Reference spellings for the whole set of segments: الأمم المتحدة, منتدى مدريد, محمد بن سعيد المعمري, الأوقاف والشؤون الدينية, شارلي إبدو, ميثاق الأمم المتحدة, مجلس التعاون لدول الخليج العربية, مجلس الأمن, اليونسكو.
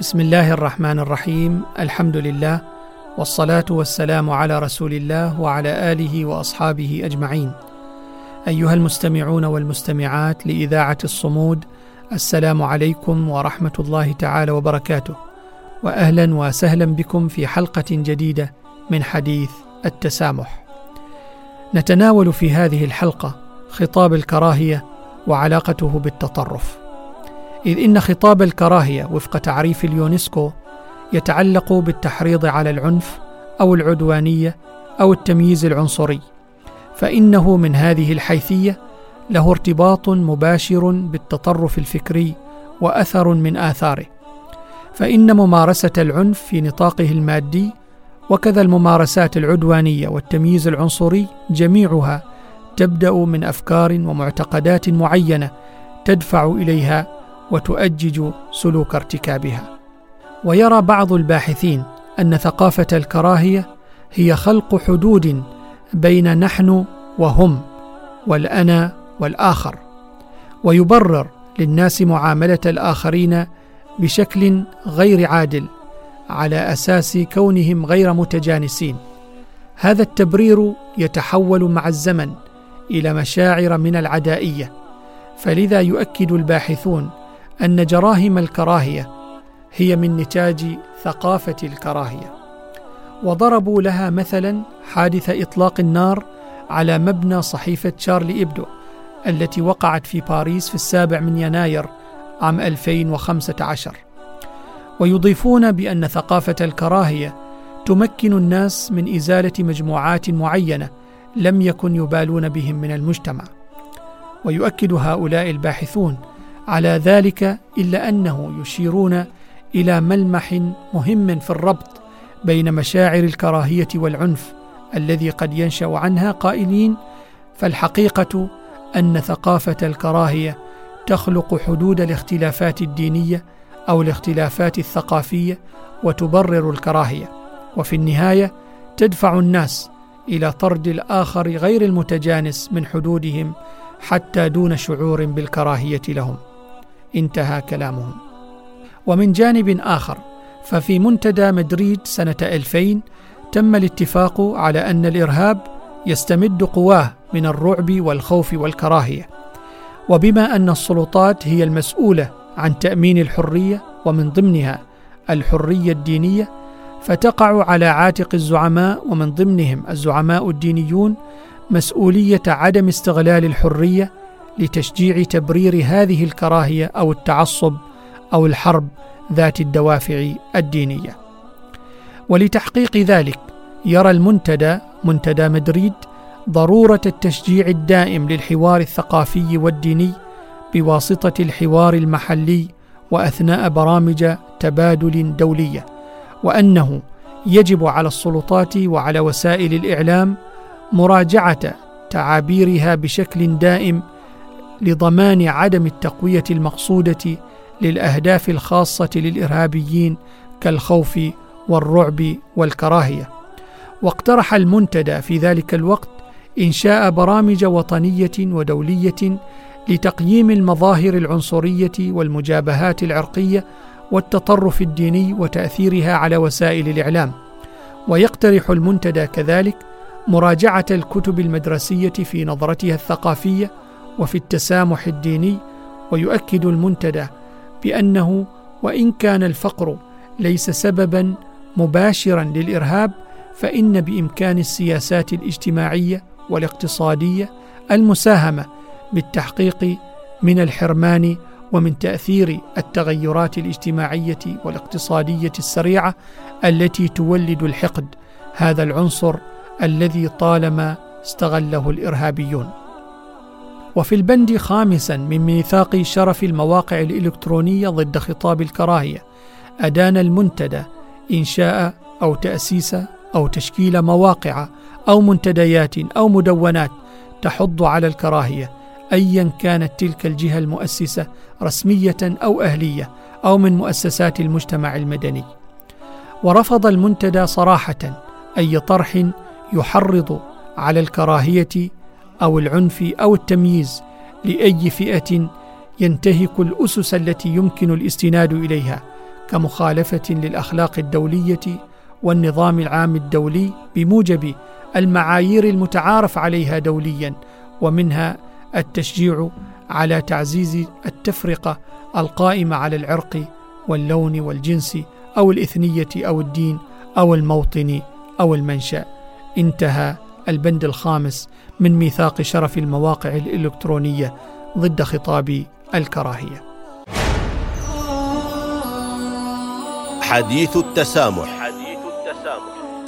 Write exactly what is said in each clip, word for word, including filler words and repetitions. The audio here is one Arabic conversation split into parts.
بسم الله الرحمن الرحيم، الحمد لله والصلاة والسلام على رسول الله وعلى آله وأصحابه أجمعين. أيها المستمعون والمستمعات لإذاعة الصمود، السلام عليكم ورحمة الله تعالى وبركاته، وأهلا وسهلا بكم في حلقة جديدة من حديث التسامح. نتناول في هذه الحلقة خطاب الكراهية وعلاقته بالتطرف، إذ إن خطاب الكراهية وفق تعريف اليونسكو يتعلق بالتحريض على العنف أو العدوانية أو التمييز العنصري، فإنه من هذه الحيثية له ارتباط مباشر بالتطرف الفكري وأثر من آثاره، فإن ممارسة العنف في نطاقه المادي وكذا الممارسات العدوانية والتمييز العنصري جميعها تبدأ من أفكار ومعتقدات معينة تدفع إليها وتؤجج سلوك ارتكابها. ويرى بعض الباحثين أن ثقافة الكراهية هي خلق حدود بين نحن وهم والأنا والآخر، ويبرر للناس معاملة الآخرين بشكل غير عادل على أساس كونهم غير متجانسين. هذا التبرير يتحول مع الزمن إلى مشاعر من العدائية، فلذا يؤكد الباحثون أن جراهم الكراهية هي من نتاج ثقافة الكراهية، وضربوا لها مثلا حادث إطلاق النار على مبنى صحيفة شارلي إبدو التي وقعت في باريس في السابع من يناير عام ألفين وخمسة عشر. ويضيفون بأن ثقافة الكراهية تمكن الناس من إزالة مجموعات معينة لم يكن يبالون بهم من المجتمع. ويؤكد هؤلاء الباحثون على ذلك، إلا أنه يشيرون إلى ملمح مهم في الربط بين مشاعر الكراهية والعنف الذي قد ينشأ عنها، قائلين: فالحقيقة أن ثقافة الكراهية تخلق حدود الاختلافات الدينية أو الاختلافات الثقافية وتبرر الكراهية، وفي النهاية تدفع الناس إلى طرد الآخر غير المتجانس من حدودهم حتى دون شعور بالكراهية لهم. انتهى كلامهم. ومن جانب آخر، ففي منتدى مدريد سنة ألفين تم الاتفاق على أن الإرهاب يستمد قواه من الرعب والخوف والكراهية، وبما أن السلطات هي المسؤولة عن تأمين الحرية ومن ضمنها الحرية الدينية، فتقع على عاتق الزعماء ومن ضمنهم الزعماء الدينيون مسؤولية عدم استغلال الحرية لتشجيع تبرير هذه الكراهية أو التعصب أو الحرب ذات الدوافع الدينية. ولتحقيق ذلك يرى المنتدى منتدى مدريد ضرورة التشجيع الدائم للحوار الثقافي والديني بواسطة الحوار المحلي وأثناء برامج تبادل دولية، وأنه يجب على السلطات وعلى وسائل الإعلام مراجعة تعابيرها بشكل دائم لضمان عدم التقوية المقصودة للأهداف الخاصة للإرهابيين كالخوف والرعب والكراهية. واقترح المنتدى في ذلك الوقت إنشاء برامج وطنية ودولية لتقييم المظاهر العنصرية والمجابهات العرقية والتطرف الديني وتأثيرها على وسائل الإعلام. ويقترح المنتدى كذلك مراجعة الكتب المدرسية في نظرتها الثقافية وفي التسامح الديني. ويؤكد المنتدى بأنه وإن كان الفقر ليس سببا مباشرا للإرهاب، فإن بإمكان السياسات الاجتماعية والاقتصادية المساهمة بالتحقيق من الحرمان ومن تأثير التغيرات الاجتماعية والاقتصادية السريعة التي تولد الحقد، هذا العنصر الذي طالما استغله الإرهابيون. وفي البند خامسا من ميثاق شرف المواقع الإلكترونية ضد خطاب الكراهية أدان المنتدى إنشاء أو تأسيس أو تشكيل مواقع أو منتديات أو مدونات تحض على الكراهية أيا كانت تلك الجهة المؤسسة رسمية أو أهلية أو من مؤسسات المجتمع المدني. ورفض المنتدى صراحة أي طرح يحرض على الكراهية أو العنف أو التمييز لأي فئة ينتهك الأسس التي يمكن الاستناد إليها كمخالفة للأخلاق الدولية والنظام العام الدولي بموجب المعايير المتعارف عليها دوليا، ومنها التشجيع على تعزيز التفرقة القائمة على العرق واللون والجنس أو الإثنية أو الدين أو الموطن أو المنشأ. انتهى البند الخامس من ميثاق شرف المواقع الإلكترونية ضد خطاب الكراهية. حديث التسامح.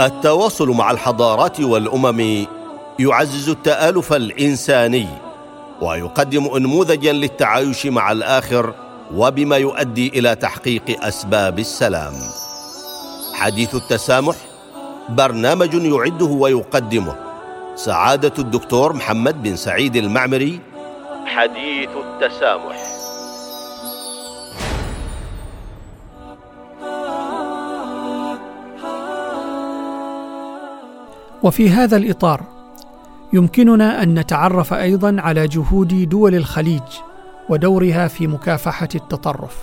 التواصل مع الحضارات والأمم يعزز التآلف الإنساني ويقدم أنموذجا للتعايش مع الآخر وبما يؤدي إلى تحقيق أسباب السلام. حديث التسامح برنامج يعده ويقدمه سعادة الدكتور محمد بن سعيد المعمري. حديث التسامح. وفي هذا الإطار يمكننا أن نتعرف أيضا على جهود دول الخليج ودورها في مكافحة التطرف،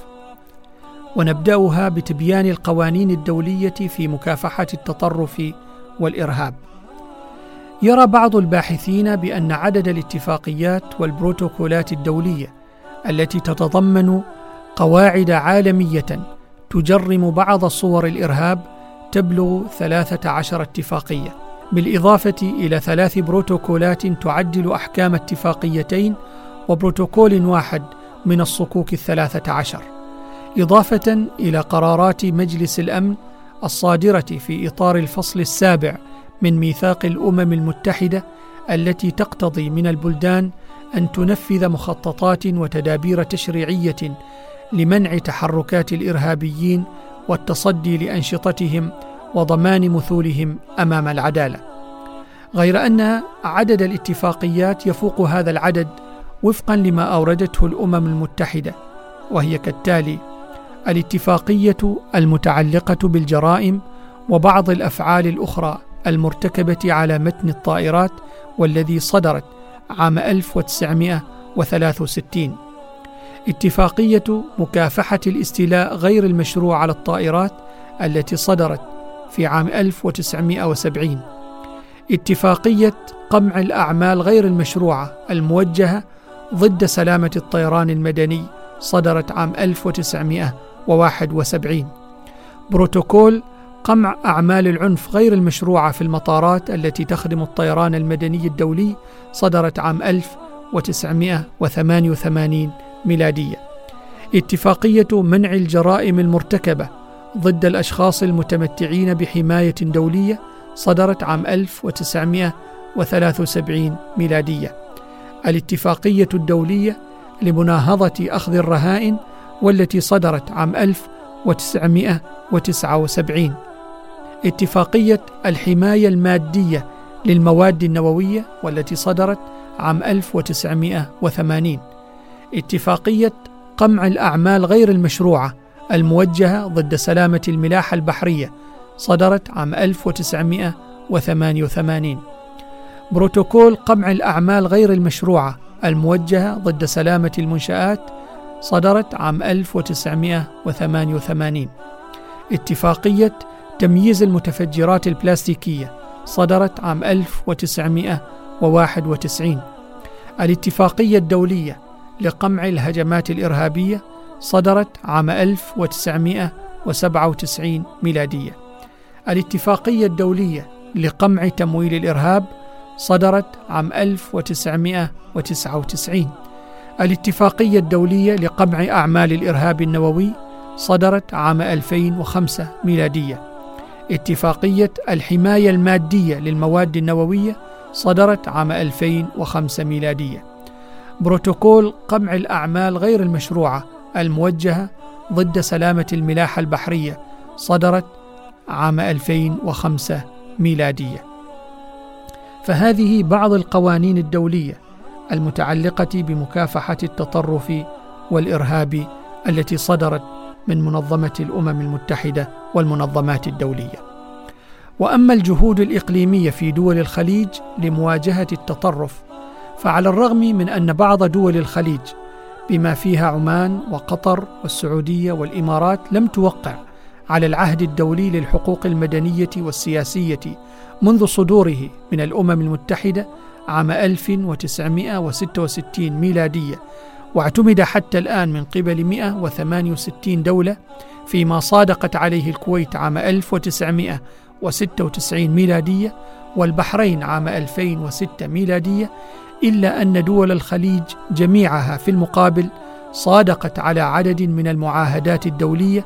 ونبدأها بتبيان القوانين الدولية في مكافحة التطرف والإرهاب. يرى بعض الباحثين بأن عدد الاتفاقيات والبروتوكولات الدولية التي تتضمن قواعد عالمية تجرم بعض صور الإرهاب تبلغ ثلاثة عشر اتفاقية، بالإضافة إلى ثلاث بروتوكولات تعدل أحكام اتفاقيتين وبروتوكول واحد من الصكوك الثلاثة عشر، إضافة إلى قرارات مجلس الأمن الصادرة في إطار الفصل السابع من ميثاق الأمم المتحدة التي تقتضي من البلدان أن تنفذ مخططات وتدابير تشريعية لمنع تحركات الإرهابيين والتصدي لأنشطتهم وضمان مثولهم أمام العدالة. غير أن عدد الاتفاقيات يفوق هذا العدد وفقا لما أوردته الأمم المتحدة، وهي كالتالي: الاتفاقية المتعلقة بالجرائم وبعض الأفعال الأخرى المرتكبة على متن الطائرات والذي صدرت عام ألف وتسعمائة وثلاثة وستين، اتفاقية مكافحة الاستيلاء غير المشروع على الطائرات التي صدرت في عام ألف وتسعمائة وسبعين، اتفاقية قمع الأعمال غير المشروعة الموجهة ضد سلامة الطيران المدني صدرت عام ألف وتسعمائة وواحد وسبعين، بروتوكول قمع أعمال العنف غير المشروعة في المطارات التي تخدم الطيران المدني الدولي صدرت عام ألف وتسعمائة وثمانية وثمانين ميلادية، اتفاقية منع الجرائم المرتكبة ضد الأشخاص المتمتعين بحماية دولية صدرت عام ألف وتسعمائة وثلاثة وسبعين ميلادية، الاتفاقية الدولية لمناهضة أخذ الرهائن والتي صدرت عام ألف وتسعمائة وتسعة وسبعين، اتفاقية الحماية المادية للمواد النووية والتي صدرت عام ألف وتسعمائة وثمانين، اتفاقية قمع الأعمال غير المشروعة الموجهة ضد سلامة الملاحة البحرية صدرت عام ألف وتسعمائة وثمانية وثمانين، بروتوكول قمع الأعمال غير المشروعة الموجهة ضد سلامة المنشآت صدرت عام ألف وتسعمائة وثمانية وثمانين، اتفاقية تمييز المتفجرات البلاستيكية صدرت عام ألف وتسعمائة وواحد وتسعين، الاتفاقية الدولية لقمع الهجمات الإرهابية صدرت عام ألف وتسعمائة وسبعة وتسعين ميلادية، الاتفاقية الدولية لقمع تمويل الإرهاب صدرت عام ألف وتسعمائة وتسعة وتسعين، الاتفاقية الدولية لقمع أعمال الإرهاب النووي صدرت عام ألفين وخمسة ميلادية، اتفاقية الحماية المادية للمواد النووية صدرت عام ألفين وخمسة ميلادية، بروتوكول قمع الأعمال غير المشروعة الموجهة ضد سلامة الملاحة البحرية، صدرت عام ألفين وخمسة ميلادية. فهذه بعض القوانين الدولية المتعلقة بمكافحة التطرف والإرهاب التي صدرت من منظمة الأمم المتحدة والمنظمات الدولية. وأما الجهود الإقليمية في دول الخليج لمواجهة التطرف، فعلى الرغم من أن بعض دول الخليج بما فيها عمان وقطر والسعودية والإمارات لم توقع على العهد الدولي للحقوق المدنية والسياسية منذ صدوره من الأمم المتحدة عام ألف وتسعمئة وستة وستين ميلادية، واعتمد حتى الآن من قبل مئة وثمانية وستين دولة، فيما صادقت عليه الكويت عام ألف وتسعمئة وستة وتسعين ميلادية والبحرين عام ألفين وستة ميلادية، إلا أن دول الخليج جميعها في المقابل صادقت على عدد من المعاهدات الدولية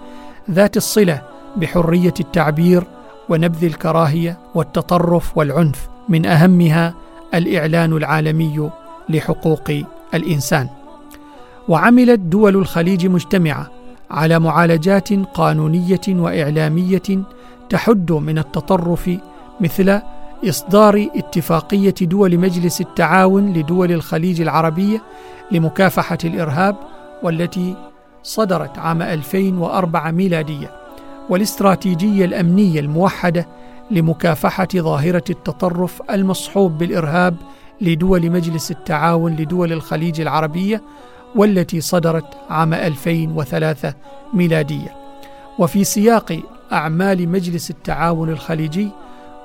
ذات الصلة بحرية التعبير ونبذ الكراهية والتطرف والعنف، من أهمها الإعلان العالمي لحقوق الإنسان. وعملت دول الخليج مجتمعة على معالجات قانونية وإعلامية تحد من التطرف، مثل إصدار اتفاقية دول مجلس التعاون لدول الخليج العربية لمكافحة الإرهاب والتي صدرت عام ألفين وأربعة ميلادية، والاستراتيجية الأمنية الموحدة لمكافحة ظاهرة التطرف المصحوب بالإرهاب لدول مجلس التعاون لدول الخليج العربية والتي صدرت عام ألفين وثلاثة ميلادية. وفي سياق أعمال مجلس التعاون الخليجي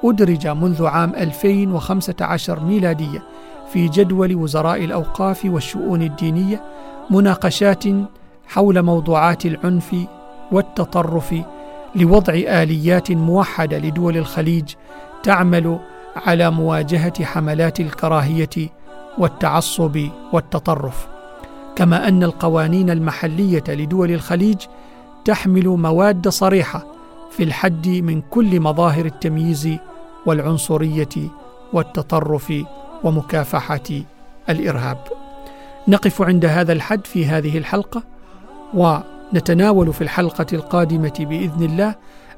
أدرج منذ عام ألفين وخمسة عشر ميلادية في جدول وزراء الأوقاف والشؤون الدينية مناقشات حول موضوعات العنف والتطرف لوضع آليات موحدة لدول الخليج تعمل على مواجهة حملات الكراهية والتعصب والتطرف. كما أن القوانين المحلية لدول الخليج تحمل مواد صريحة في الحد من كل مظاهر التمييز والعنصرية والتطرف ومكافحة الإرهاب. نقف عند هذا الحد في هذه الحلقة، ونتناول في الحلقة القادمة بإذن الله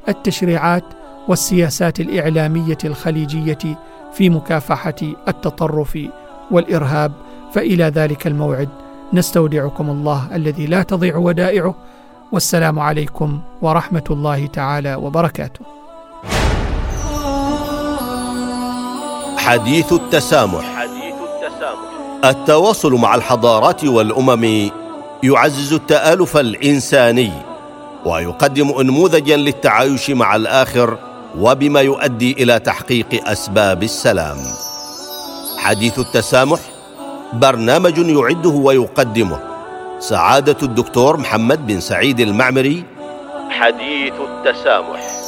التشريعات والسياسات الإعلامية الخليجية في مكافحة التطرف والإرهاب. فإلى ذلك الموعد نستودعكم الله الذي لا تضيع ودائعه، والسلام عليكم ورحمة الله تعالى وبركاته. حديث التسامح. حديث التسامح التواصل مع الحضارات والأمم يعزز التآلف الإنساني ويقدم أنموذجا للتعايش مع الآخر، وبما يؤدي إلى تحقيق أسباب السلام. حديث التسامح برنامج يعده ويقدمه سعادة الدكتور محمد بن سعيد المعمري. حديث التسامح.